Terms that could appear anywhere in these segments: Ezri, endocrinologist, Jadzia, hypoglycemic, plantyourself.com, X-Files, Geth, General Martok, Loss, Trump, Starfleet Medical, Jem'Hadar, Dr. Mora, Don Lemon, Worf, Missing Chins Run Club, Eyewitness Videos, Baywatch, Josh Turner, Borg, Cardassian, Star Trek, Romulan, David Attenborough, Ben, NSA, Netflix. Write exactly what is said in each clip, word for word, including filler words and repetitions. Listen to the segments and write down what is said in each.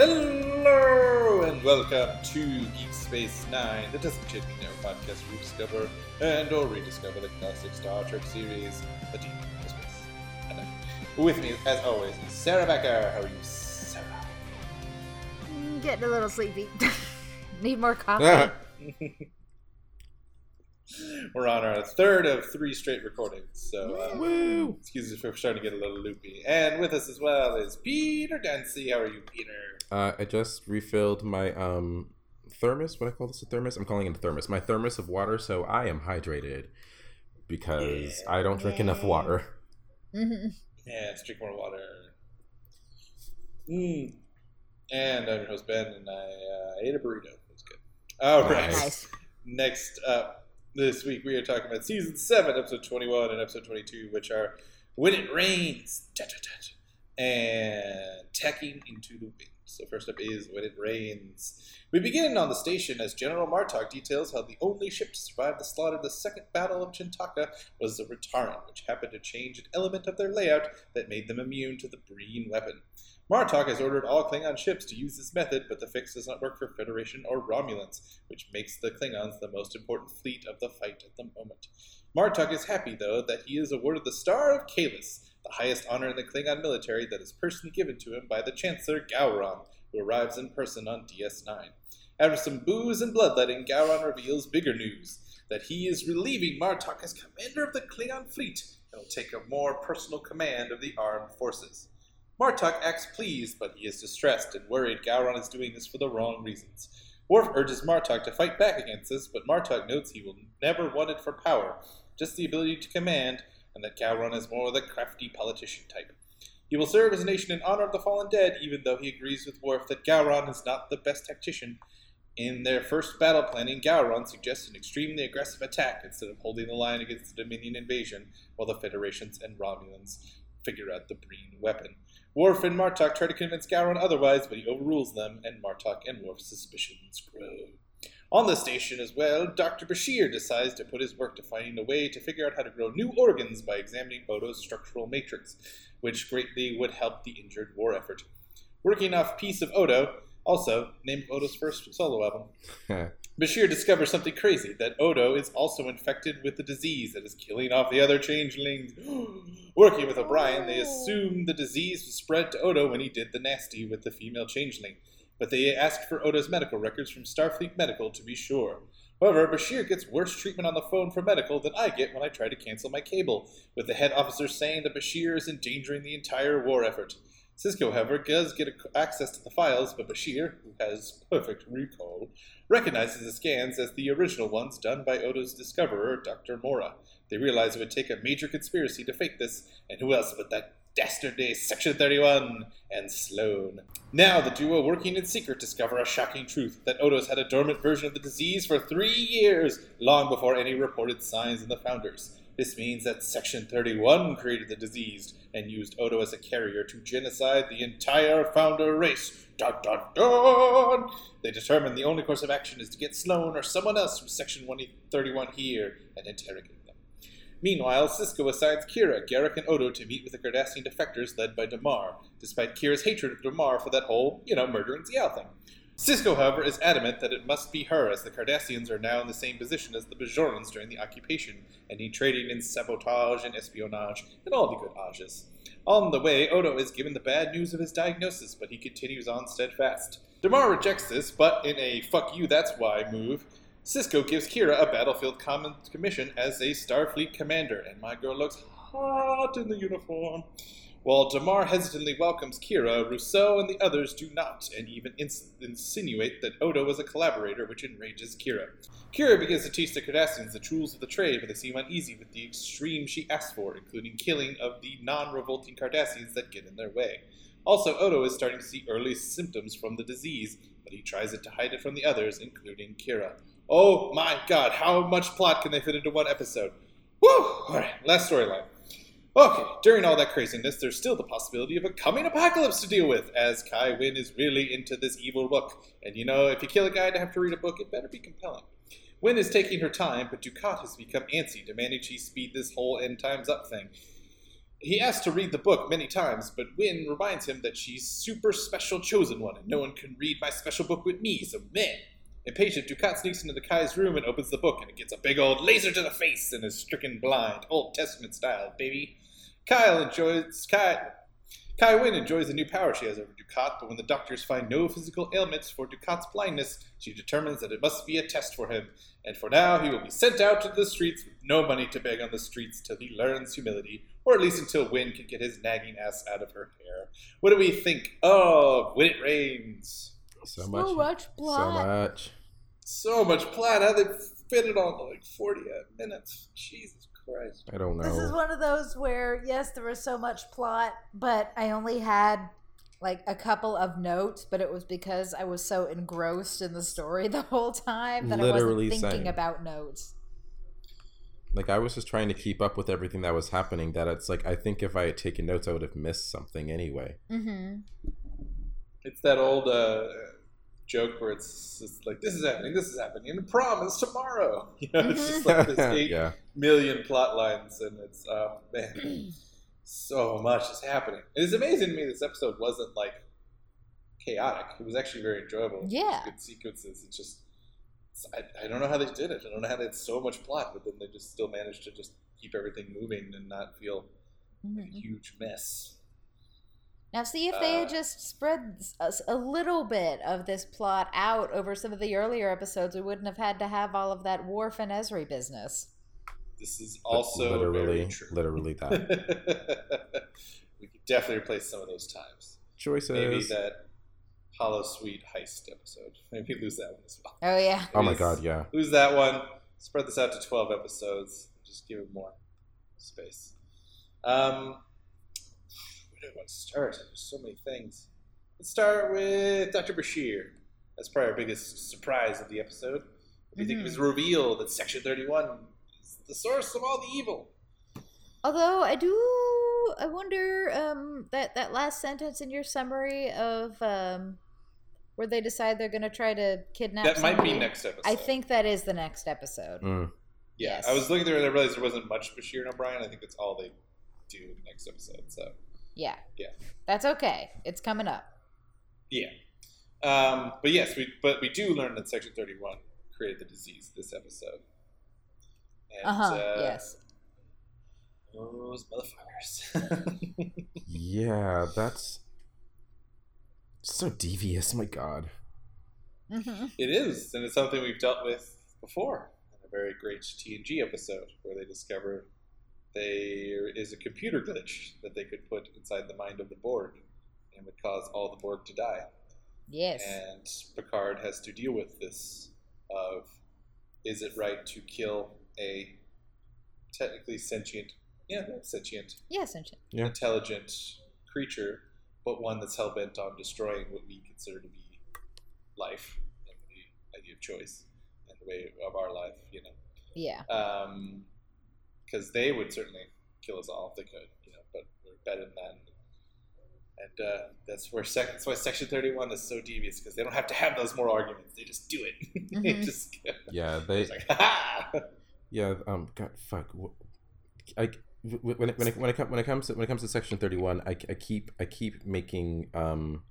Hello and welcome to Deep Space Nine, the Doesn't Shit Me Now podcast where we discover and or rediscover the classic Star Trek series, The Deep Space Nine. With me, as always, is Sarah Becker. How are you, Sarah? Getting a little sleepy. Need more coffee. We're on our third of three straight recordings, so uh, Woo! excuse us for starting to get a little loopy. And with us as well is Peter Dancy. How are you, Peter? Uh, I just refilled my um, thermos. What I call this a thermos? I'm calling it a thermos. My thermos of water, so I am hydrated because yeah. I don't drink yeah. enough water. Mm-hmm. Yeah, let's drink more water. Mm. And I'm your host, Ben, and I uh, ate a burrito. It was good. All right. Nice. Next up. This week we are talking about Season seven, Episode twenty-one and Episode twenty-two, which are When It Rains, da, da, da, and Tacking Into the Wind. So first up is When It Rains. We begin on the station as General Martok details how the only ship to survive the slaughter of the Second Battle of Chintaka was the Rataran, which happened to change an element of their layout that made them immune to the Breen weapon. Martok has ordered all Klingon ships to use this method, but the fix does not work for Federation or Romulans, which makes the Klingons the most important fleet of the fight at the moment. Martok is happy, though, that he is awarded the Star of Kalis, the highest honor in the Klingon military that is personally given to him by the Chancellor Gowron, who arrives in person on D S nine. After some booze and bloodletting, Gowron reveals bigger news, that he is relieving Martok as commander of the Klingon fleet and will take a more personal command of the armed forces. Martok acts pleased, but he is distressed and worried Gowron is doing this for the wrong reasons. Worf urges Martok to fight back against this, but Martok notes he will never wanted for power, just the ability to command, and that Gowron is more the crafty politician type. He will serve his nation in honor of the fallen dead, even though he agrees with Worf that Gowron is not the best tactician. In their first battle planning, Gowron suggests an extremely aggressive attack instead of holding the line against the Dominion invasion, while the Federations and Romulans figure out the Breen weapon. Worf and Martok try to convince Gowron otherwise, but he overrules them, and Martok and Worf's suspicions grow. On the station as well, Doctor Bashir decides to put his work to finding a way to figure out how to grow new organs by examining Odo's structural matrix, which greatly would help the injured war effort. Working off Piece of Odo, also named Odo's first solo album, Bashir discovers something crazy, that Odo is also infected with the disease that is killing off the other changelings. Working with O'Brien, they assumed the disease was spread to Odo when he did the nasty with the female changeling, but they asked for Odo's medical records from Starfleet Medical to be sure. However, Bashir gets worse treatment on the phone for medical than I get when I try to cancel my cable, with the head officer saying that Bashir is endangering the entire war effort. Sisko, however, does get access to the files, but Bashir, who has perfect recall, recognizes the scans as the original ones done by Odo's discoverer, Doctor Mora. They realize it would take a major conspiracy to fake this, and who else but that dastardly Section thirty-one and Sloane. Now the duo working in secret discover a shocking truth, that Odo's had a dormant version of the disease for three years, long before any reported signs in the Founders. This means that Section thirty-one created the disease and used Odo as a carrier to genocide the entire Founder race. Dun, dun, dun. They determine the only course of action is to get Sloane or someone else from Section thirty-one here and interrogate them. Meanwhile, Sisko assigns Kira, Garak, and Odo to meet with the Cardassian defectors led by Damar, despite Kira's hatred of Damar for that whole, you know, murder and Zial thing. Sisko, however, is adamant that it must be her, as the Cardassians are now in the same position as the Bajorans during the occupation, and he traded in sabotage and espionage and all the good ages. On the way, Odo is given the bad news of his diagnosis, but he continues on steadfast. Damar rejects this, but in a fuck you, that's why move, Sisko gives Kira a battlefield commission as a Starfleet commander, and my girl looks hot in the uniform. While Damar hesitantly welcomes Kira, Rousseau and the others do not, and even ins- insinuate that Odo was a collaborator, which enrages Kira. Kira begins to teach the Cardassians the tools of the trade, but they seem uneasy with the extreme she asks for, including killing of the non-revolting Cardassians that get in their way. Also, Odo is starting to see early symptoms from the disease, but he tries to hide it from the others, including Kira. Oh my god, how much plot can they fit into one episode? Woo! Alright, last storyline. Okay, during all that craziness, there's still the possibility of a coming apocalypse to deal with, as Kai Winn is really into this evil book. And you know, if you kill a guy to have to read a book, it better be compelling. Winn is taking her time, but Dukat has become antsy, demanding she speed this whole end times up thing. He asks to read the book many times, but Winn reminds him that she's super special chosen one, and no one can read my special book with me, so meh. Impatient, Dukat sneaks into the Kai's room and opens the book, and it gets a big old laser to the face and is stricken blind, Old Testament style, baby. Kyle enjoys... Kai... Kai Winn enjoys the new power she has over Dukat, but when the doctors find no physical ailments for Dukat's blindness, she determines that it must be a test for him, and for now he will be sent out to the streets with no money to beg on the streets till he learns humility, or at least until Winn can get his nagging ass out of her hair. What do we think of When It Rains? So, so much, much plot. So much. So much plot. How they fit it all in like forty minutes. Jesus Christ. I don't know. This is one of those where, yes, there was so much plot, but I only had like a couple of notes, but it was because I was so engrossed in the story the whole time that Literally I wasn't thinking same. about notes. Like, I was just trying to keep up with everything that was happening, that it's like, I think if I had taken notes, I would have missed something anyway. Mm-hmm. It's that old uh, joke where it's, it's like, this is happening, this is happening, and prom is tomorrow. You know, mm-hmm. It's just like this eight yeah. million plot lines, and it's, oh, man, so much is happening. It is amazing to me this episode wasn't, like, chaotic. It was actually very enjoyable. Yeah. Good sequences. It's just, it's, I, I don't know how they did it. I don't know how they had so much plot, but then they just still managed to just keep everything moving and not feel mm-hmm. like a huge mess. Now, see if they had just spread us a little bit of this plot out over some of the earlier episodes, we wouldn't have had to have all of that Worf and Ezri business. This is also literally, very true. Literally that. We could definitely replace some of those times. Choices. Maybe that Hollow Sweet heist episode. Maybe lose that one as well. Oh, yeah. Maybe oh, my God, yeah. Lose that one. Spread this out to twelve episodes. Just give it more space. Um... I want to start. There's so many things. Let's start with Doctor Bashir. That's probably our biggest surprise of the episode. We mm-hmm. think it was revealed that Section thirty-one is the source of all the evil. Although I do, I wonder um, that that last sentence in your summary of um, where they decide they're going to try to kidnap. That somebody. Might be next episode. I think that is the next episode. Mm. Yeah, yes. I was looking there and I realized there wasn't much Bashir and O'Brien. I think that's all they do in the next episode. So. Yeah. Yeah. That's okay. It's coming up. Yeah. Um, but yes, we but we do learn that Section thirty-one created the disease this episode. And, uh-huh. Uh, yes. Those motherfuckers. Yeah, that's so devious. My God. Mm-hmm. It is, and it's something we've dealt with before in a very great T N G episode where they discover. There is a computer glitch that they could put inside the mind of the Borg and would cause all the Borg to die. Yes. And Picard has to deal with this of, is it right to kill a technically sentient, yeah, sentient, yeah, sentient, intelligent yeah. creature, but one that's hell-bent on destroying what we consider to be life and the idea of choice and the way of our life, you know? Yeah. Um... Because they would certainly kill us all if they could, you know. But we're better than that, and uh, that's where sec- that's why Section thirty-one is so devious because they don't have to have those moral arguments; they just do it. Mm-hmm. they just yeah, they like, yeah. Um, God, fuck. I when when it, when it, when, it, when it comes to, when it comes to Section thirty-one, I, I keep I keep making um,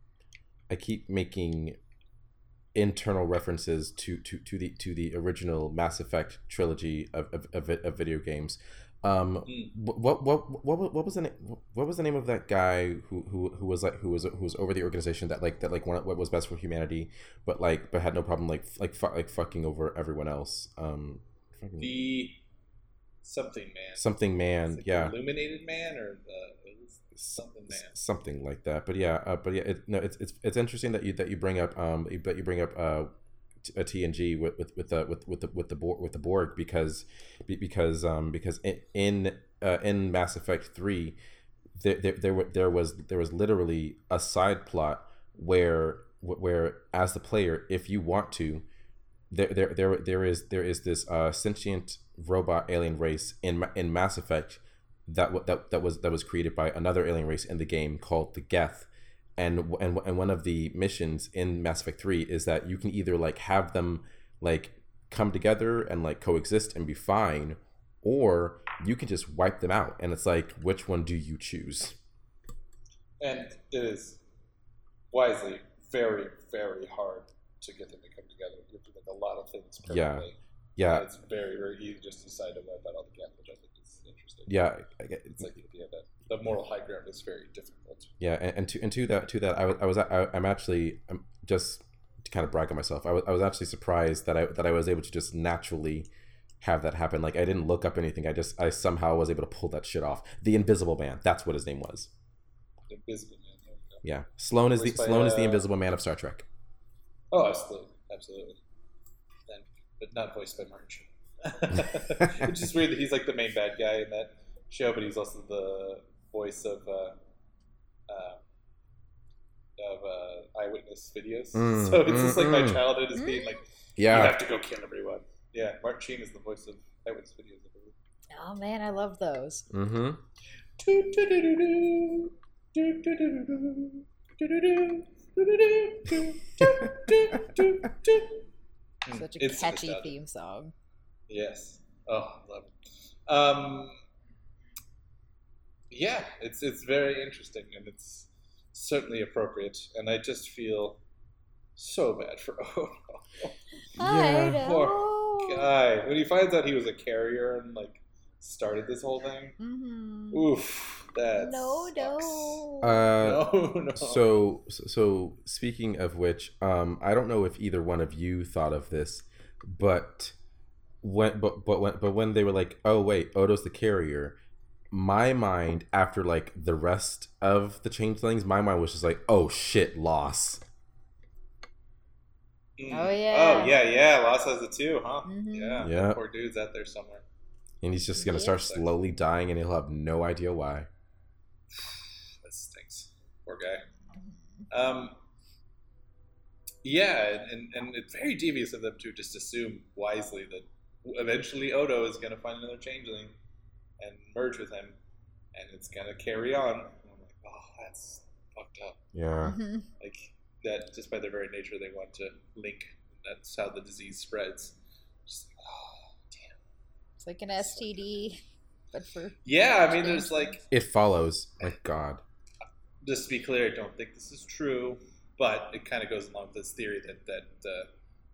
I keep making internal references to, to, to the to the original Mass Effect trilogy of of, of, of video games. Um, mm. what, what what what was the name, what was the name of that guy who, who, who was like who was who was over the organization that like that like wanted what was best for humanity, but like but had no problem like like fu- like fucking over everyone else. Um, the something man. Something man. Like yeah. Illuminated man or the. Something, man. Something like that, but yeah, uh, but yeah, it, no, it's it's it's interesting that you that you bring up um that you bring up uh t- a T N G with with with the with with the with the Borg with the Borg because because um because in in, uh, in Mass Effect three there there there were there was there was literally a side plot where where as the player if you want to there there there there is there is this uh sentient robot alien race in in Mass Effect. That that that was that was created by another alien race in the game called the Geth, and and and one of the missions in Mass Effect three is that you can either like have them like come together and like coexist and be fine, or you can just wipe them out. And it's like, which one do you choose? And it is wisely very, very hard to get them to come together. You have to make a lot of things perfectly. Yeah. Yeah. And it's very, very easy just to decide to wipe out all the gap, which I think is interesting. Yeah. I get, it's like the idea that the moral high ground is very difficult. Yeah, and, and to and to that to that, I was I was I, I'm actually I'm just to kind of brag on myself. I was I was actually surprised that I that I was able to just naturally have that happen. Like I didn't look up anything. I just I somehow was able to pull that shit off. The Invisible Man. That's what his name was. Invisible Man. There we go. Yeah, Sloane is the by, Sloane uh, is the Invisible Man of Star Trek. Oh, absolutely, absolutely. And, but not voiced by Martin. Which is weird that he's like the main bad guy in that show, but he's also the voice of uh, uh, of uh, Eyewitness Videos. Mm, so it's mm, just like mm. my childhood is mm. being like, yeah. you have to go kill everyone. Yeah, Martin is the voice of Eyewitness Videos. Oh man, I love those. Mm-hmm. Such a it's catchy nostalgic. Theme song. Yes. Oh, I love it. Um... Yeah, it's it's very interesting, and it's certainly appropriate. And I just feel so bad for Odo. I know. Poor guy. When he finds out he was a carrier and like started this whole thing, mm-hmm. oof, that no, sucks. no, uh, no, no. So, so speaking of which, um, I don't know if either one of you thought of this, but when, but but when, but when they were like, oh wait, Odo's the carrier. My mind, after like the rest of the changelings, my mind was just like, oh shit, Loss. Mm. Oh yeah. Oh yeah, yeah. Loss has it too, huh? Mm-hmm. Yeah. yeah. Poor dude's out there somewhere. And he's just gonna yeah. start slowly dying and he'll have no idea why. That stinks. Poor guy. Um Yeah, and, and it's very devious of them to just assume wisely that eventually Odo is gonna find another changeling and merge with him, and it's gonna carry on. And I'm like, oh, that's fucked up. Yeah. Mm-hmm. Like that, just by their very nature, they want to link. That's how the disease spreads. Just like, oh, damn. It's like an that's S T D, so but for yeah. I mean, there's like it follows. My God. Just to be clear, I don't think this is true, but it kind of goes along with this theory that that uh,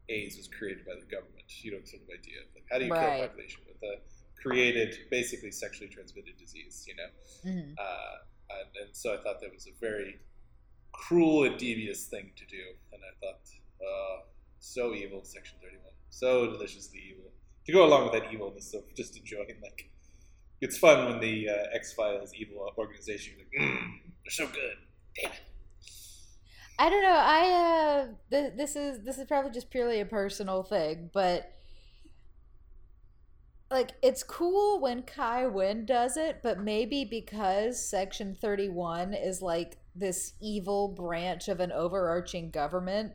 AIDS was created by the government. You know, sort of idea of like, how do you right. kill a population with a created basically sexually transmitted disease, you know? Mm-hmm. Uh, and, and so I thought that was a very cruel and devious thing to do. And I thought, uh, so evil, Section thirty-one, so deliciously evil. To go along with that evilness of just enjoying, like, it's fun when the uh, X-Files evil organization, you're like, mm, they're so good, damn it. I don't know, I, uh, th- this is, this is probably just purely a personal thing, but like, it's cool when Kai Winn does it, but maybe because Section thirty-one is, like, this evil branch of an overarching government,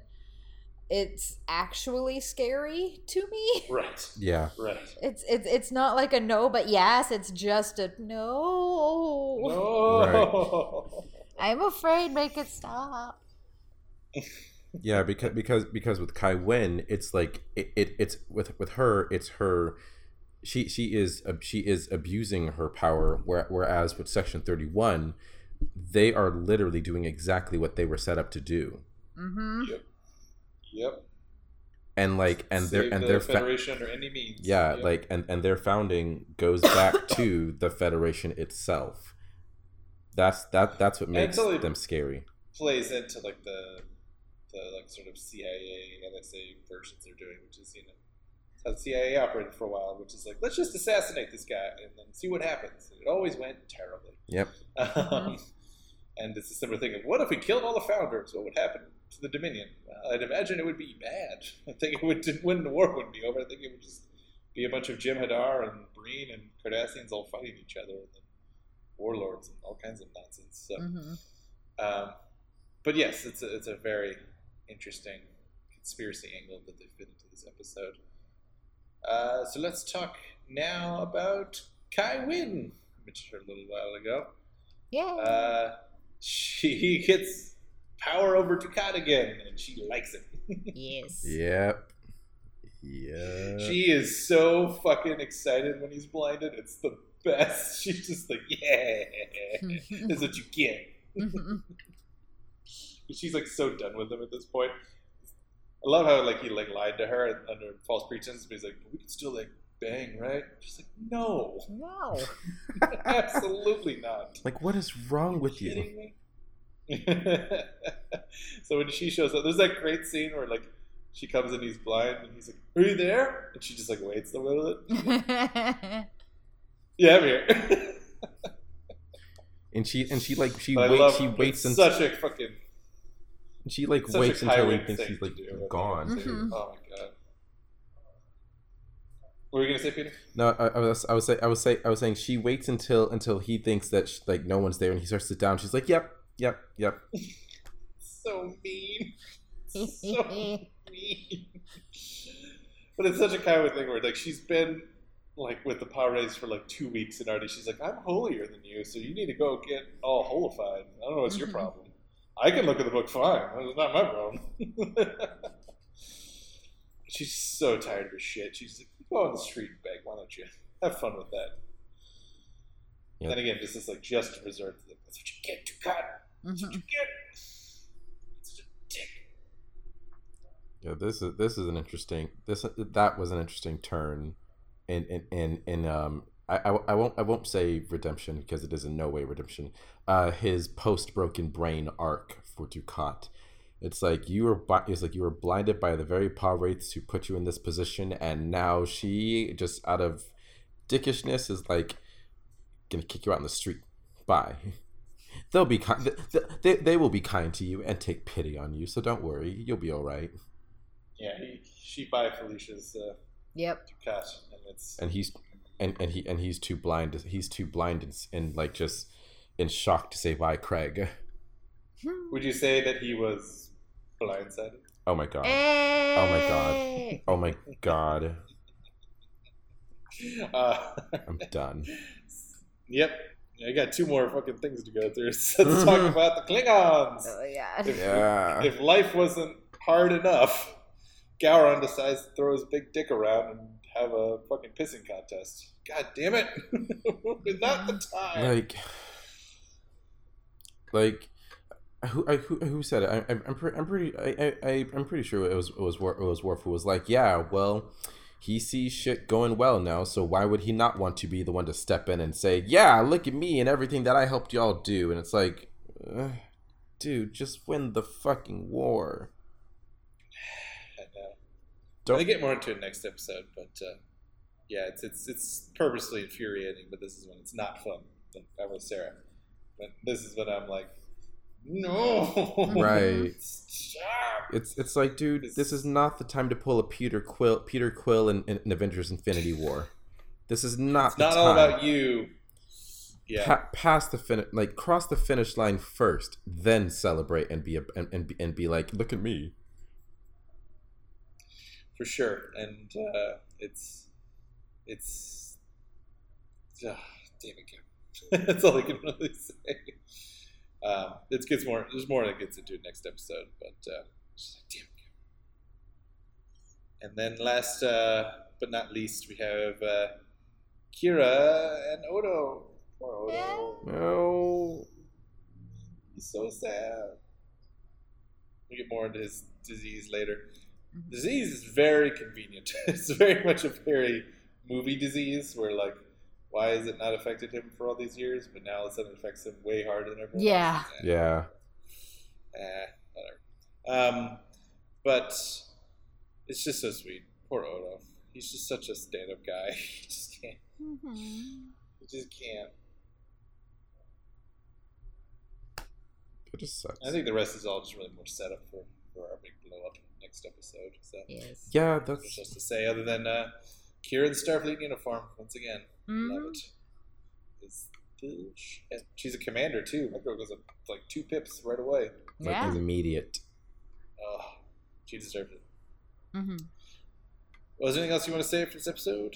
it's actually scary to me. Right. Yeah. Right. It's it's it's not like a no, but yes, it's just a no. No. Right. I'm afraid, make it stop. Yeah, because because because with Kai Winn, it's like, it, it it's, with with her, it's her... She she is she is abusing her power, whereas with Section thirty-one, they are literally doing exactly what they were set up to do. Mm-hmm. Yep. Yep. And like, and Save their and the their Federation fa- or any means. Yeah, yep. like, and, and their founding goes back to the Federation itself. That's that that's what makes totally them scary. Plays into like the the like sort of C I A, N S A versions they're doing, which is, you know, how the C I A operated for a while, which is like, let's just assassinate this guy and then see what happens. And it always went terribly. Yep. Um, and it's a similar thing of, what if we killed all the founders? What would happen to the Dominion? Well, I'd imagine it would be bad. I think it would when the war would be over. I think it would just be a bunch of Jem'Hadar and Breen and Cardassians all fighting each other, and then warlords and all kinds of nonsense. So, mm-hmm. um, but yes, it's a, it's a very interesting conspiracy angle that they've fit into this episode. Uh, so let's talk now about Kai Winn, which was a little while ago. Yeah. Uh, she gets power over Dukat again, and she likes it. Yes. Yep. Yeah. She is so fucking excited when he's blinded. It's the best. She's just like, yeah, that's what you get. She's like so done with him at this point. I love how like he like lied to her under false pretenses, but he's like, we could still like bang, right? She's like, no, no, absolutely not. Like, what is wrong with you? Are you kidding me? So when she shows up, there's that great scene where like she comes and he's blind and he's like, are you there? And she just like waits a little bit. Yeah, I'm here. And she and she like she I waits she waits until such a fucking she like waits until he thinks he's like gone. Mm-hmm. Oh my god. What were you gonna say, Peter? No, I, I was I was say I was say I was saying she waits until until he thinks that she, like no one's there and he starts to down. She's like, yep. Yep, yep. So mean. So mean. But it's such a kind of thing where, like, she's been, like, with the Pares for, like, two weeks and already she's like, I'm holier than you, so you need to go get all holified. I don't know what's mm-hmm. your problem. I can look at the book fine. It's not my problem. She's so tired of her shit. She's like, go on the street and beg. Why don't you? Have fun with that. Yep. And again, just this, like, just reserved. Like, that's what you get, Dukat. That's what you get. Such a dick. Yeah, this is this is an interesting this that was an interesting turn, and and and, and um I, I I won't I won't say redemption because it is in no way redemption. Uh, his post broken brain arc for Dukat, it's like you were it's like you were blinded by the very power rates who put you in this position, and now she just out of dickishness is like gonna kick you out in the street. Bye. They'll be kind. They, they will be kind to you and take pity on you. So don't worry, you'll be all right. Yeah, he, she buy Felicia's. Uh, yep. Dukat, and it's and he's and, and he and he's too blind. He's too blind and, and like just in shock to say bye, Craig. Would you say that he was blindsided? Oh my god! Hey! Oh my god! Oh my god! Uh, I'm done. Yep. I got two more fucking things to go through. So let's talk about the Klingons. Oh, yeah. If, yeah. if life wasn't hard enough, Gowron decides to throw his big dick around and have a fucking pissing contest. God damn it. Not the time. Like, like who I, who who said it? I, I'm I'm, pre- I'm pretty I, I I'm pretty sure it was it was it was Worf who was like, yeah, well. He sees shit going well now, so why would he not want to be the one to step in and say, yeah, look at me and everything that I helped y'all do? And it's like, uh, dude, just win the fucking war. I know. Don't I get more into it next episode, but uh, yeah, it's it's it's purposely infuriating, but this is when it's not fun. Like I was Sarah. But this is when I'm like, no, right? Stop. It's it's like, dude, this, this is not the time to pull a Peter Quill, Peter Quill, in, in Avengers: Infinity War. This is not. It's the not time. All about you. Yeah. Pa- pass the finish, like cross the finish line first, then celebrate and be a, and and be, and be like, look at me. For sure, and uh, it's it's uh, damn it, that's all I can really say. Um, it gets more. There's more that gets into it next episode, but uh, just like, damn. And then last uh, but not least, we have uh, Kira and Odo. Poor Odo. No, he's so sad. We get more into his disease later. Disease is very convenient. It's very much a very movie disease where like. Why has it not affected him for all these years? But now all of a sudden it affects him way harder than everyone yeah. else. Yeah. Yeah. Eh, whatever. Um, but it's just so sweet. Poor Odo. He's just such a stand-up guy. He just can't. Mm-hmm. He just can't. It just sucks. I think the rest is all just really more set up for, for our big blow-up next episode. So. Yes. Yeah, that's... There's just to say other than... Uh, Kira in Starfleet uniform once again. Mm. Love it. It's and she's a commander too. My girl goes up like two pips right away. Yeah. Like immediate. Oh, she deserved it. Mm-hmm. Was there anything else you want to say for this episode?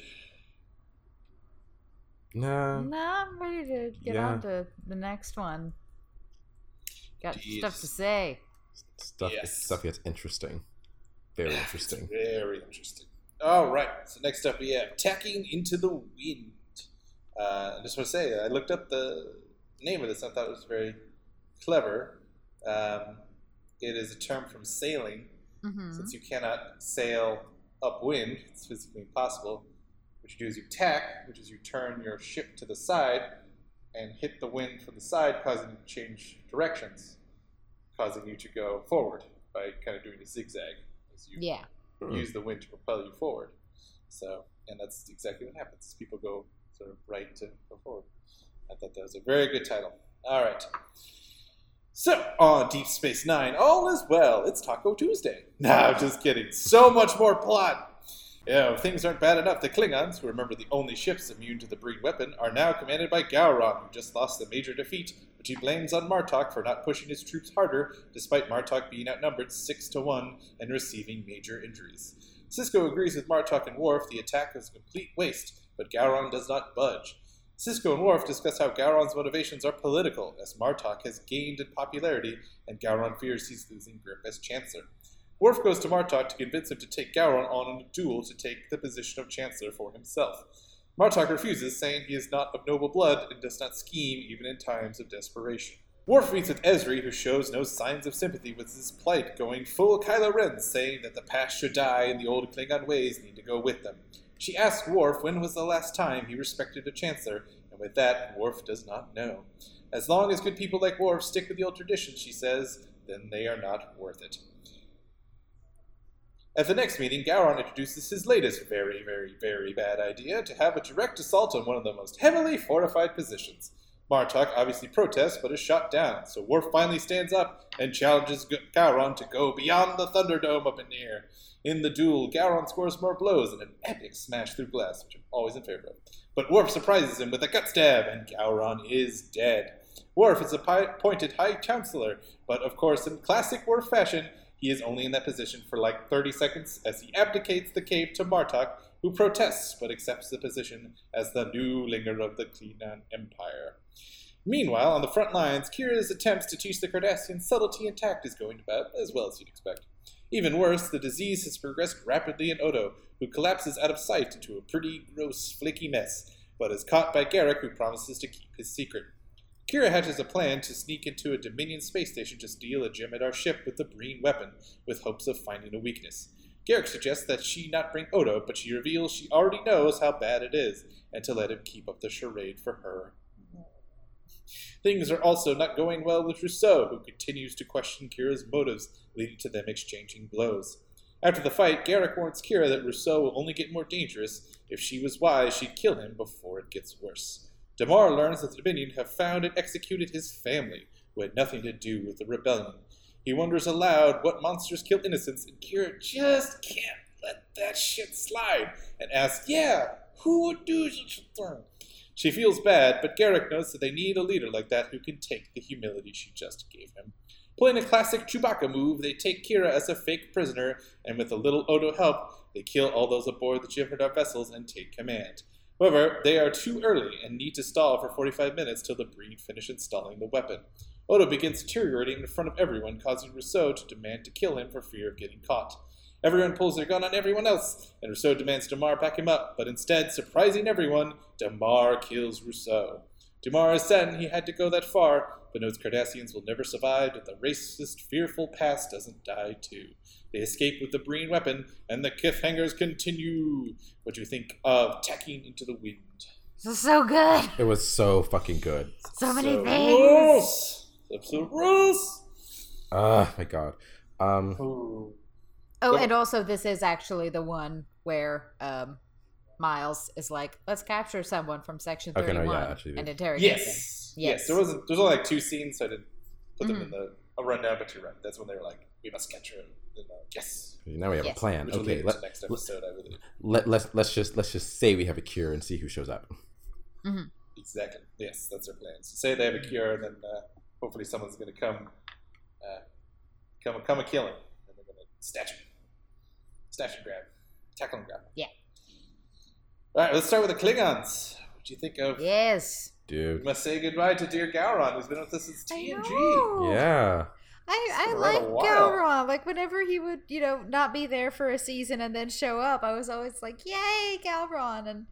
No. No, I'm ready to get yeah. on to the next one. Got Jeez. stuff to say. Stuff. Yes. Stuff gets interesting. Very interesting. Very interesting. All right. So next up, we have Tacking into the Wind. Uh, I just want to say, I looked up the name of this. I thought it was very clever. Um, it is a term from sailing. Mm-hmm. Since you cannot sail upwind, it's physically impossible. What you do is you tack, which is you turn your ship to the side and hit the wind from the side, causing you to change directions, causing you to go forward by kind of doing a zigzag as you yeah. use the wind to propel you forward. So, and that's exactly what happens. People go sort of right to go forward. I thought that was a very good title. All right. So, on Deep Space Nine, all is well. It's Taco Tuesday. No, I'm just kidding. So much more plot. You know, things aren't bad enough. The Klingons, who remember the only ships immune to the Breen weapon, are now commanded by Gowron, who just lost the major defeat, which he blames on Martok for not pushing his troops harder, despite Martok being outnumbered six to one and receiving major injuries. Sisko agrees with Martok and Worf the attack was a complete waste, but Gowron does not budge. Sisko and Worf discuss how Gowron's motivations are political, as Martok has gained in popularity, and Gowron fears he's losing grip as Chancellor. Worf goes to Martok to convince him to take Gowron on in a duel to take the position of Chancellor for himself. Martok refuses, saying he is not of noble blood and does not scheme even in times of desperation. Worf meets with Ezri, who shows no signs of sympathy with his plight, going full Kylo Ren, saying that the past should die and the old Klingon ways need to go with them. She asks Worf when was the last time he respected a Chancellor, and with that, Worf does not know. As long as good people like Worf stick with the old traditions, she says, then they are not worth it. At the next meeting, Gowron introduces his latest very, very, very bad idea to have a direct assault on one of the most heavily fortified positions. Martok obviously protests, but is shot down, so Worf finally stands up and challenges Gowron to go beyond the Thunderdome up in the air. In the duel, Gowron scores more blows and an epic smash through glass, which I'm always in favor of. But Worf surprises him with a gut stab, and Gowron is dead. Worf is appointed High Chancellor, but of course, in classic Worf fashion, he is only in that position for like thirty seconds as he abdicates the cave to Martok, who protests but accepts the position as the new linger of the Klingon Empire. Meanwhile, on the front lines, Kira's attempts to teach the Cardassians subtlety and tact is going about as well as you'd expect. Even worse, the disease has progressed rapidly in Odo, who collapses out of sight into a pretty gross, flaky mess, but is caught by Garak, who promises to keep his secret. Kira hatches a plan to sneak into a Dominion space station to steal a Jem'Hadar ship with the Breen weapon, with hopes of finding a weakness. Garak suggests that she not bring Odo, but she reveals she already knows how bad it is, and to let him keep up the charade for her. Things are also not going well with Rousseau, who continues to question Kira's motives, leading to them exchanging blows. After the fight, Garak warns Kira that Rousseau will only get more dangerous. If she was wise, she'd kill him before it gets worse. Damar learns that the Dominion have found and executed his family, who had nothing to do with the rebellion. He wonders aloud what monsters kill innocents, and Kira just can't let that shit slide, and asks, yeah, who would do such a thing? She feels bad, but Garak knows that they need a leader like that who can take the humility she just gave him. Playing a classic Chewbacca move, they take Kira as a fake prisoner, and with a little Odo help, they kill all those aboard the Jem'Hadar vessels and take command. However, they are too early and need to stall for forty-five minutes till the Breen finish installing the weapon. Odo begins deteriorating in front of everyone, causing Rousseau to demand to kill him for fear of getting caught. Everyone pulls their gun on everyone else, and Rousseau demands Damar back him up, but instead, surprising everyone, Damar kills Rousseau. Damar is saddened he had to go that far, but knows Cardassians will never survive if the racist, fearful past doesn't die too. They escape with the Breen weapon, and the cliffhangers continue. What do you think of Tacking into the Wind? This is so good. It was so fucking good. So, so many things. Episode rules. Ah, my God. Um, oh, oh and also this is actually the one where um, Miles is like, let's capture someone from Section thirty-one okay, no, yeah, actually, and interrogate yes. them. Yes. Yes. There wasn't. There's only like two scenes, so I didn't put them mm-hmm. in the a rundown, but you're right. That's when they were like, we must capture him. Yes. Now we have yes. a plan. Which okay. Let, next episode, let, I really... let, let's let's just let's just say we have a cure and see who shows up. Mm-hmm. Exactly. Yes, that's our plan. So say they have a cure, and then uh, hopefully someone's going to come, uh, come, come and kill him, and they're going to snatch him, snatch and grab, tackle and grab him. Yeah. All right. Let's start with the Klingons. What do you think of? Yes. Dude. We must say goodbye to dear Gowron, who's been with us since T N G. Yeah. I, I like Gowron. Like, whenever he would, you know, not be there for a season and then show up, I was always like, yay, Gowron. And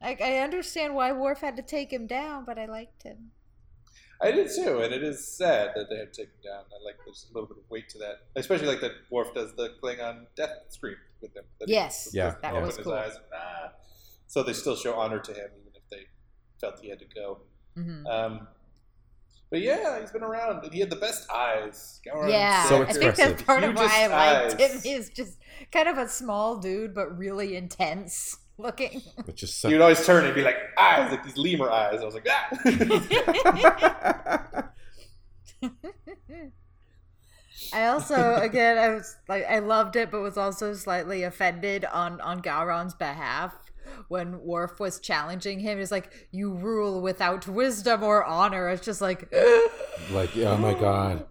I, I understand why Worf had to take him down, but I liked him. I did too, and it is sad that they had to take him down. I like, there's a little bit of weight to that. Especially like that Worf does the Klingon death scream with him. Yes, yeah. That was cool. Eyes, ah. So they still show honor to him, even if they felt he had to go. Mm-hmm. Um, but yeah, he's been around, and he had the best eyes. Gowron, yeah, so I think that's part of why I liked eyes. him. Is just kind of a small dude, but really intense looking. Which is so- You'd always turn and be like, eyes, like these lemur eyes. I was like, ah. I also, again, I was like, I loved it, but was also slightly offended on on Gowron's behalf. When Worf was challenging him, it's like, you rule without wisdom or honor. It's just like, like, oh my god.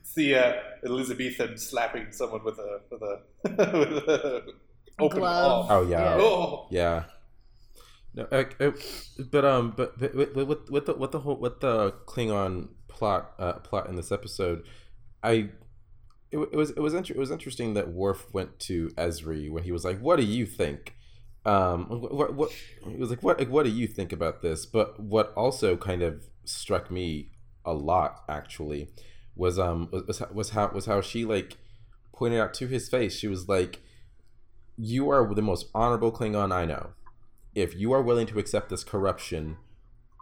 It's the uh, Elizabethan slapping someone with a with a, with a open glove. Oh yeah, yeah. Oh. yeah. No, it, it, but um, but, but with with the with the whole with the Klingon plot uh, plot in this episode, I. It, it was it was inter- it was interesting that Worf went to Ezri when he was like, "What do you think?" Um, what, what it was like, what like, what do you think about this? But what also kind of struck me a lot actually was um was, was how was how she like pointed out to his face. She was like, "You are the most honorable Klingon I know. If you are willing to accept this corruption,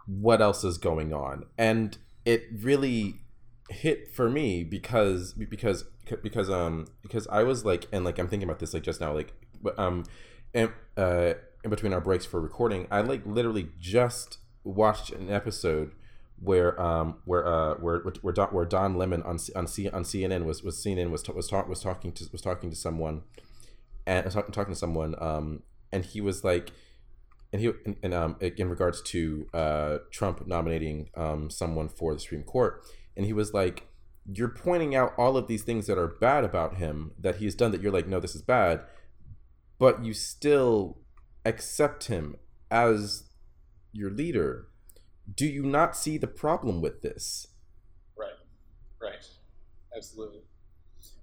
what else is going on?" And it really hit for me because because because um because I was like, and like I'm thinking about this like just now, like um. And, uh, in between our breaks for recording, I like literally just watched an episode where um where uh where where Don, where Don Lemon on C, on C, on C N N was was C N N was was talk, was talking to was talking to someone and was talking, talking to someone um and he was like and he and, and um in regards to uh Trump nominating um someone for the Supreme Court, and he was like, you're pointing out all of these things that are bad about him that he's done that you're like, no, this is bad. But you still accept him as your leader. Do you not see the problem with this? Right, right, absolutely.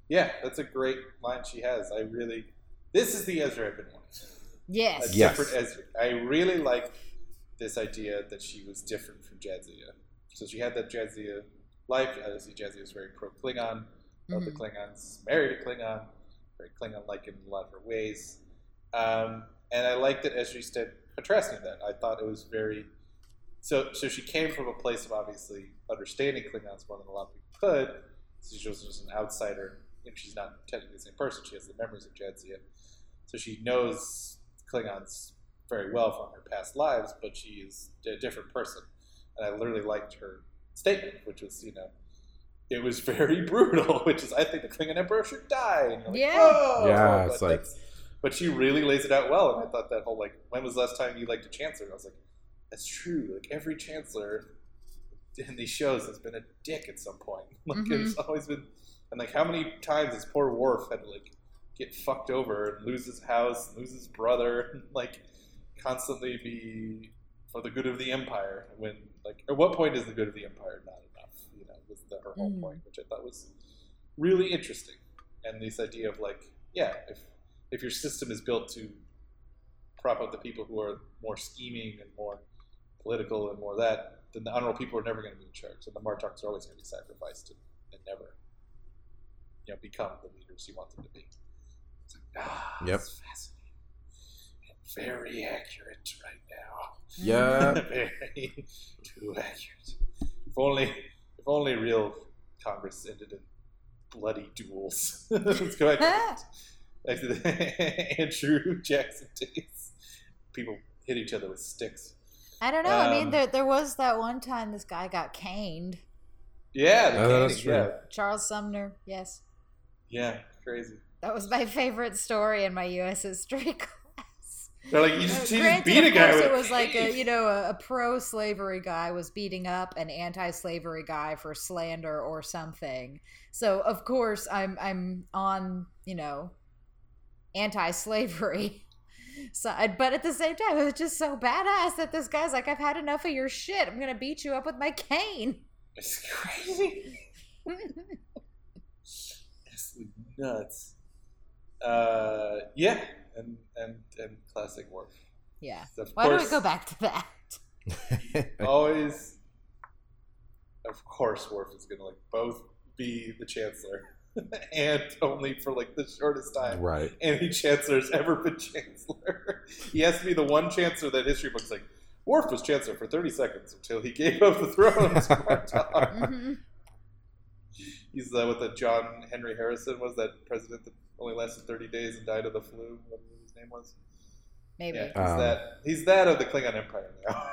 Yeah, that's a great line she has. I really, this is the Ezra I've been wanting. Yes, a yes. Different Ezra. I really like this idea that she was different from Jadzia. So she had that Jadzia life. Obviously, Jadzia was very pro Klingon. Mm-hmm. The Klingons married a Klingon. Very Klingon-like in a lot of her ways. Um, and I liked that Ezri stood contrasting that. I thought it was very... So so she came from a place of obviously understanding Klingons more than a lot of people could. So she was just an outsider. And she's not technically the same person. She has the memories of Jadzia. So she knows Klingons very well from her past lives, but she is a different person. And I literally liked her statement, which was, you know, it was very brutal, which is, I think the Klingon Emperor should die. And you're like, yeah. Oh, yeah, it's like... But she really lays it out well, and I thought that whole, like, when was the last time you liked a chancellor? And I was like, that's true. Like, every chancellor in these shows has been a dick at some point. Like, mm-hmm. It's always been... And, like, how many times has poor Worf had to, like, get fucked over and lose his house, lose his brother, and, like, constantly be for the good of the Empire when, like... At what point is the good of the Empire not enough, you know? Was the, her whole mm. point, which I thought was really interesting, and this idea of like, yeah, if if your system is built to prop up the people who are more scheming and more political and more that, then the honorable people are never going to be in charge, and the Martoks are always going to be sacrificed and, and never, you know, become the leaders you want them to be. It's like, ah, yep. That's fascinating and very accurate right now. Yeah, very too accurate. If only. If only real Congress ended in bloody duels. Let's go ahead. Back to the Andrew Jackson days. People hit each other with sticks. I don't know. Um, I mean, there there was that one time this guy got caned. Yeah, the oh, caning, that's true. Yeah. Charles Sumner, yes. Yeah, crazy. That was my favorite story in my U S history class. They're like, you just, you just beat a guy. With it was like a, you know, a, a pro-slavery guy was beating up an anti-slavery guy for slander or something. So of course I'm I'm on, you know, anti-slavery side, but at the same time it was just so badass that this guy's like, I've had enough of your shit. I'm gonna beat you up with my cane. It's crazy. Absolutely nuts. Uh, yeah, and and and classic Worf. Yeah. So Why course, do we go back to that? Always, of course, Worf is going to like both be the Chancellor. And only for like the shortest time right. any chancellor's ever been chancellor. He has to be the one chancellor that history books like, Worf was chancellor for thirty seconds until he gave up the throne. mm-hmm. He's uh, what that John Henry Harrison was, that president that only lasted thirty days and died of the flu, whatever his name was. Maybe. Yeah, he's, um. that, he's that of the Klingon Empire now.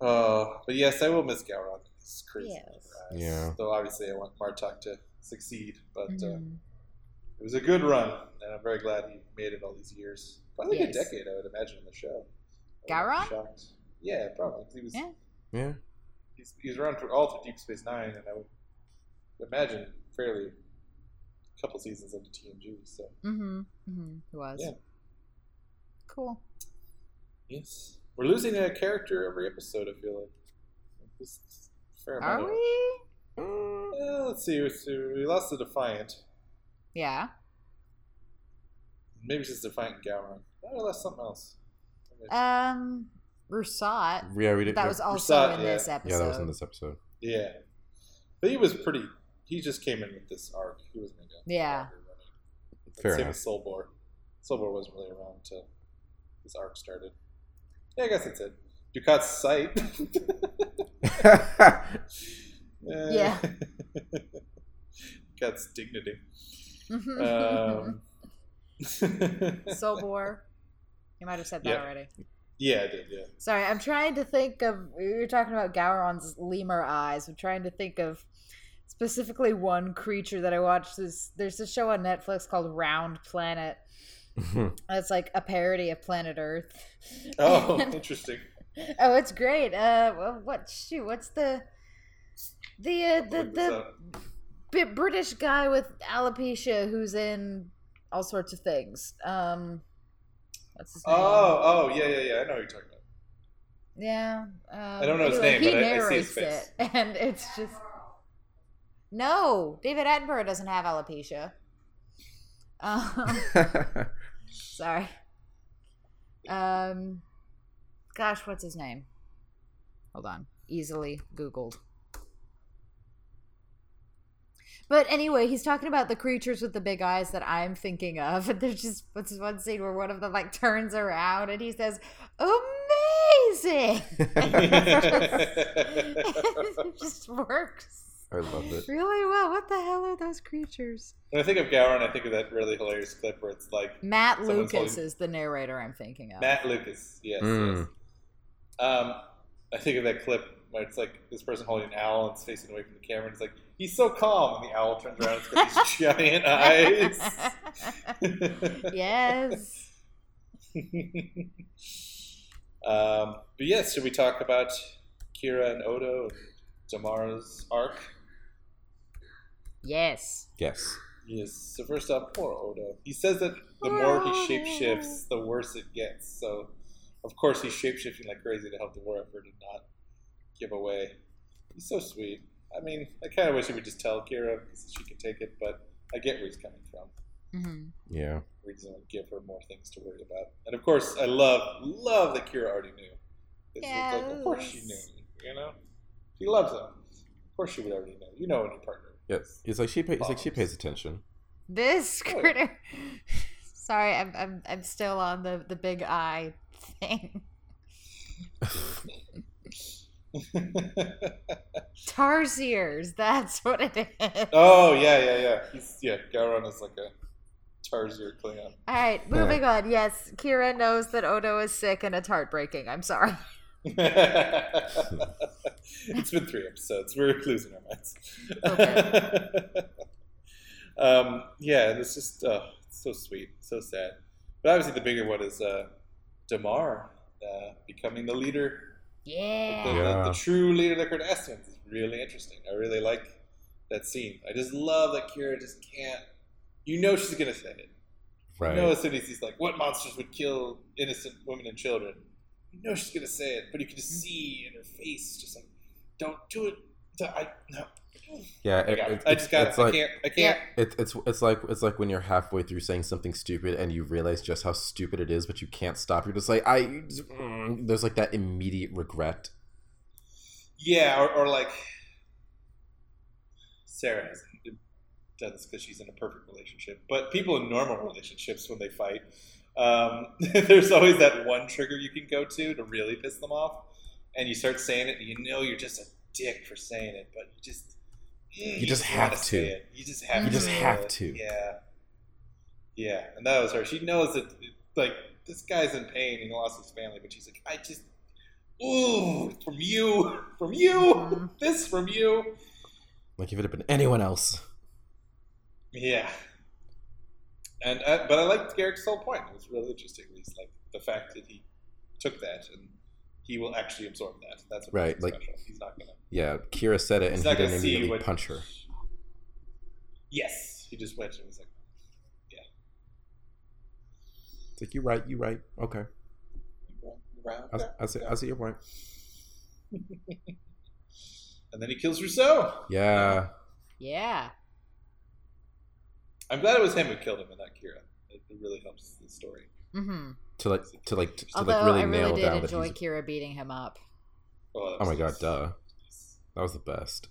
Uh, but yes, I will miss Gowron. It's crazy. Yes. Yeah. So obviously I want Martok to succeed, but mm-hmm. uh, it was a good run, and I'm very glad he made it all these years. Probably yes. a good decade, I would imagine, in the show. Gowron? Yeah, probably. He was, yeah. yeah. He's, he was around for all through Deep Space Nine, and I would imagine fairly a couple seasons into T N G. So. Mm-hmm. Mm-hmm. He was. Yeah. Cool. Yes. We're losing a character every episode, I feel like. This, this fair Are amount we? Of... Yeah, let's see. We lost the Defiant. Yeah. Maybe it's just Defiant and Gowron. I lost something else. Um, Rousseau. Yeah, we did. That was also Rousseau, in yeah. this episode. Yeah, that was in this episode. Yeah. But he was pretty... He just came in with this arc. He wasn't going to go. Yeah. Fair same enough. Same with Solbor. Solbor wasn't really around until his arc started. Yeah, I guess that's it. Dukat's sight. yeah. Dukat's dignity. um. Solbor. You might have said that yeah. already. Yeah, I did, yeah. Sorry, I'm trying to think of... We were talking about Gowron's lemur eyes. I'm trying to think of specifically one creature that I watched. This, there's a show on Netflix called Round Planet. It's like a parody of Planet Earth. Oh, and, interesting. Oh, it's great. Uh, well, what? Shoot, what's the the uh, the the British guy with alopecia who's in all sorts of things? Um, what's his name? Oh, oh, yeah, yeah, yeah. I know what you're talking about. Yeah. Um, I don't know his anyway, name, he but narrates I, I see his face. It, and it's just no. David Attenborough doesn't have alopecia. Um, sorry. Um. Gosh, what's his name? Hold on. Easily Googled. But anyway, he's talking about the creatures with the big eyes that I'm thinking of. And there's just what's one scene where one of them like turns around and he says, "Amazing!" It just works. I love it. Really well. What the hell are those creatures? When I think of Gowron, I think of that really hilarious clip where it's like... Matt Lucas holding... is the narrator I'm thinking of. Matt Lucas, yes. Mm. yes. Um, I think of that clip where it's like this person holding an owl and it's facing away from the camera and it's like, he's so calm. And the owl turns around and it's got these giant eyes. Yes. um, but yes, should we talk about Kira and Odo and Damar's arc? Yes. Yes. Yes. So first up, poor Odo. He says that the more he shapeshifts, the worse it gets. So, of course, he's shapeshifting like crazy to help the war effort and not give away. He's so sweet. I mean, I kind of wish he would just tell Kira because she can take it, but I get where he's coming from. Mm-hmm. Yeah. We just want to give her more things to worry about. And, of course, I love, love that Kira already knew. Yes. Like, of course she knew, you know? She loves him. Of course she would already know. You know when you partner. Yes. It's like she pay, it's like she pays attention. This critter. Sorry, I'm I'm I'm still on the, the big eye thing. Tarsiers, that's what it is. Oh yeah, yeah, yeah. He's yeah, Gowron is like a Tarsier Klingon. All right, moving yeah. on. Yes, Kira knows that Odo is sick and it's heartbreaking. I'm sorry. It's been three episodes. We're losing our minds. Okay. um, yeah, and it's just oh, it's so sweet, so sad. But obviously, the bigger one is uh, Damar uh, becoming the leader. Yeah. The, yeah. The, the true leader of the Cardassians is really interesting. I really like that scene. I just love that Kira just can't. You know she's gonna say it. Right. You know as soon as he's like, "What monsters would kill innocent women and children?" you know she's gonna say it, but you can just see in her face, just like, don't do it. I no. Yeah, it, I, it, I just got. It. Like, I can't. I can't. It, it's it's like it's like when you're halfway through saying something stupid and you realize just how stupid it is, but you can't stop. You're just like, I. Mm, there's like that immediate regret. Yeah, or, or like Sarah hasn't done this because she's in a perfect relationship, but people in normal relationships when they fight, um, there's always that one trigger you can go to to really piss them off, and you start saying it, and you know you're just a dick for saying it, but you just you, you just, just have to. You just have you to. You just have to. Yeah, yeah, and that was her. She knows that like this guy's in pain and he lost his family, but she's like, I just. Ooh, from you, from you, this from you. Like if it had been anyone else. Yeah. And uh, but I liked Garrick's whole point. It was really interesting. It was like the fact that he took that and he will actually absorb that. That's what right. Like special. He's not gonna. Yeah, Kira said it, and he didn't immediately what, punch her. Yes, he just went and was like, yeah. It's like you're right. You're right. Okay. I, I, see, I see your point. And then he kills Rousseau. Yeah. Yeah. I'm glad it was him who killed him and not Kira. It, it really helps the story. Mm-hmm. To like, to like, to Although like really, really nail down that. I really did enjoy Kira beating him up. Oh, oh my god, duh! That was the best.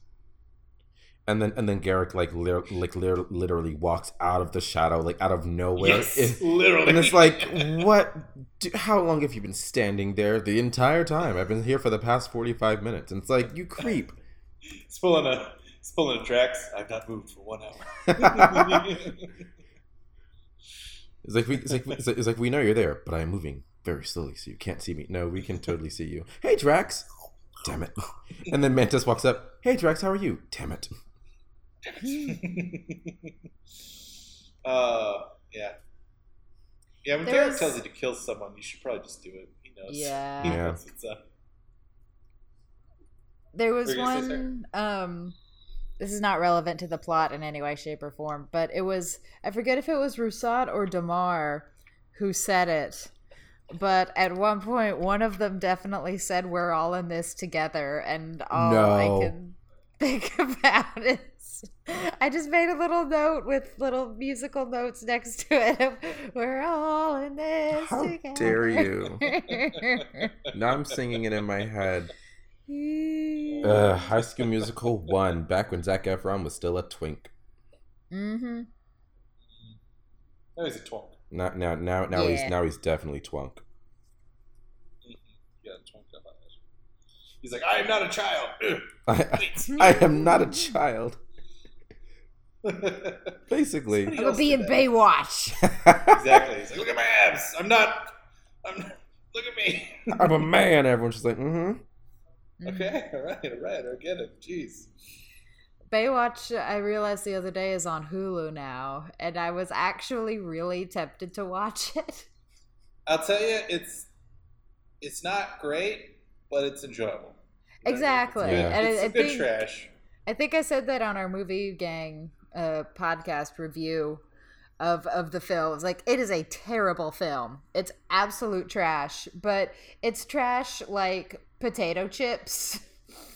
And then, and then Garak like, li- like li- literally walks out of the shadow, like out of nowhere. Yes, it, literally. And it's like, what? Do, how long have you been standing there? The entire time I've been here for the past forty-five minutes, and it's like you creep. It's full of a, it's full of tracks. I've not moved for one hour. It's like we, it's like, it's like, it's like we know you're there, but I'm moving very slowly, so you can't see me. No, we can totally see you. Hey, Drax. Damn it. And then Mantis walks up. Hey, Drax, how are you? Damn it. uh, yeah. Yeah, when Derek was... tells you to kill someone, you should probably just do it. He knows. Yeah. He knows it's up. There was one. Um, this is not relevant to the plot in any way, shape, or form, but it was. I forget if it was Roussat or Damar who said it, but at one point, one of them definitely said, "We're all in this together," and all no. I can think about it. I just made a little note with little musical notes next to it. We're all in this How together. How dare you? Now I'm singing it in my head. uh, High School Musical one, back when Zac Efron was still a twink. Mm-hmm. Now he's a twunk. Now, now, now, now yeah. he's now he's definitely twunk. Yeah, twunk. He's like, I am not a child. I, I, I am not a child. Basically, I'm gonna be in Baywatch. Exactly. He's like, look at my abs. I'm not. I'm. Not, look at me. I'm a man. Everyone's just like, mm-hmm. Okay. All right. All right. I get it. Jeez. Baywatch. I realized the other day is on Hulu now, and I was actually really tempted to watch it. I'll tell you, it's it's not great, but it's enjoyable. You exactly. Know? It's, yeah. and it's I, a I bit think, trash. I think I said that on our movie gang. A podcast review of of the film. It's like, it is a terrible film. It's absolute trash, but it's trash like potato chips.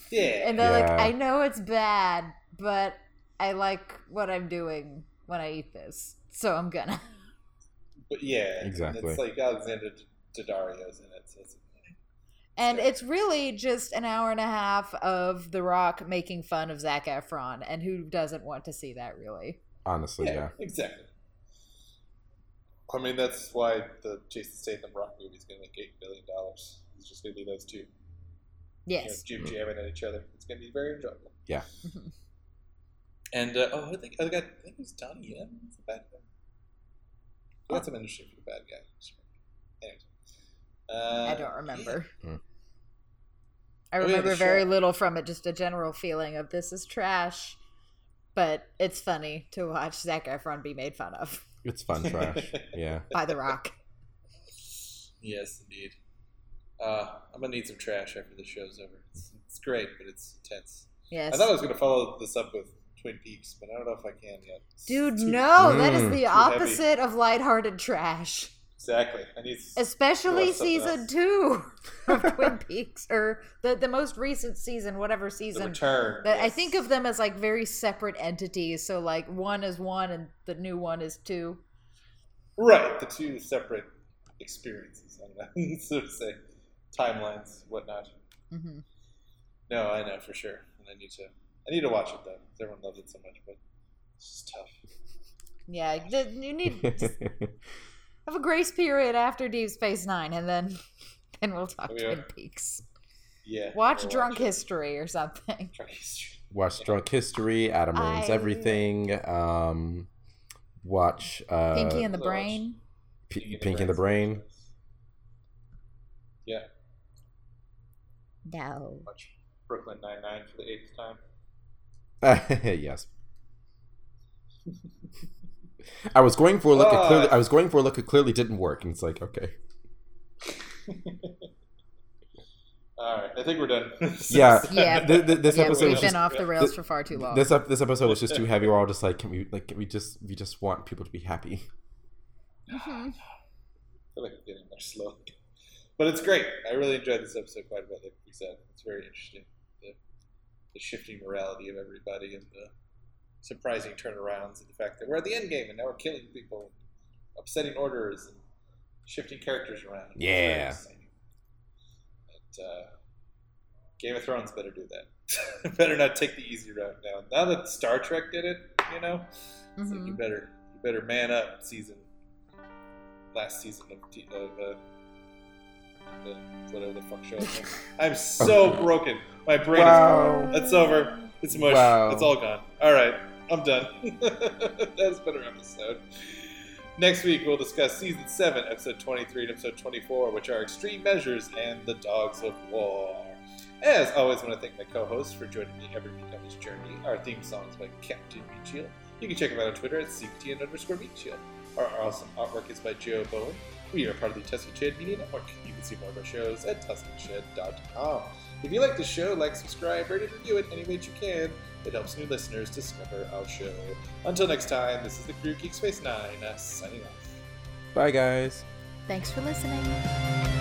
Yeah. And they're yeah. like, I know it's bad, but I like what I'm doing when I eat this, so I'm gonna. But yeah, exactly. It's like Alexander Daddario's in it, so it's. And it's really just an hour and a half of The Rock making fun of Zac Efron, and who doesn't want to see that, really? Honestly, yeah. yeah. Exactly. I mean, that's why the Jason Statham Rock movie is going to make eight billion dollars. It's just going to be those two. Yes. You know, jib jamming at each other. It's going to be very enjoyable. Yeah. And, uh, oh, I think, I think it was Donnie Yen. It's a bad guy. We got some industry for the bad guy. Anyway. Uh, I don't remember. Yeah. I remember oh, yeah, very show. little from it, just a general feeling of this is trash, but it's funny to watch Zac Efron be made fun of. It's fun trash, yeah. By The Rock. Yes, indeed. Uh, I'm going to need some trash after the show's over. It's, it's great, but it's intense. Yes. I thought I was going to follow this up with Twin Peaks, but I don't know if I can yet. It's Dude, too- no! Mm. That is the opposite heavy. Of lighthearted trash. Exactly. And he's especially season two of Twin Peaks, or the, the most recent season, whatever season. The Return. That yes. I think of them as like very separate entities. So like one is one and the new one is two. Right. The two separate experiences. I don't know. So to say, timelines, whatnot. Mm-hmm. No, I know for sure. And I need to, I need to watch it though. Everyone loves it so much, but it's just tough. Yeah. The, you need just... have a grace period after Deep Space Nine, and then then we'll talk we Twin Peaks. Yeah. Watch we'll Drunk watch History it. or something. Drunk History. Watch yeah. Drunk History, Adam Ruins I... Everything. Um, watch uh, Pinky and the Brain. P- Pinky, Pinky and the Brain. Yeah. No. Watch Brooklyn Nine-Nine for the eighth time. Yes. I was going for a look. Oh. At clearly, I was going for a look. It clearly didn't work, and it's like, okay. All right, I think we're done. yeah, yeah. Th- th- this yeah, episode we've was been just, off the rails th- for far too long. This uh, this episode was just too heavy. We're all just like, can we like, can we just we just want people to be happy. Mm-hmm. I feel like I'm getting there slowly, but it's great. I really enjoyed this episode quite a bit. Like we said, it's very interesting. The, the shifting morality of everybody and the surprising turnarounds, and the fact that we're at the end game and now we're killing people, upsetting orders, and shifting characters around. Yeah. But, uh, Game of Thrones better do that. Better not take the easy route now. Now that Star Trek did it, you know, mm-hmm. it's like you better you better man up. Season last season of of uh, the, whatever the fuck show. I'm so okay. broken. My brain wow. is broken. It's over. It's mush. Wow. It's all gone. All right. I'm done. That's a better episode. Next week, we'll discuss Season seven, Episode twenty-three and Episode twenty-four, which are Extreme Measures and the Dogs of War. As always, I want to thank my co-hosts for joining me every week on this journey. Our theme song is by Captain Meat Shield. You can check him out on Twitter at CTN underscore Meat Shield. Our awesome artwork is by Joe Bowen. We are part of the Tusk and Shed Media Network. You can see more of our shows at tusk and shed dot com. If you like the show, like, subscribe, rate, and review it any way that you can. It helps new listeners discover our show. Until next time, this is the crew Geek Space Nine, signing off. Bye, guys. Thanks for listening.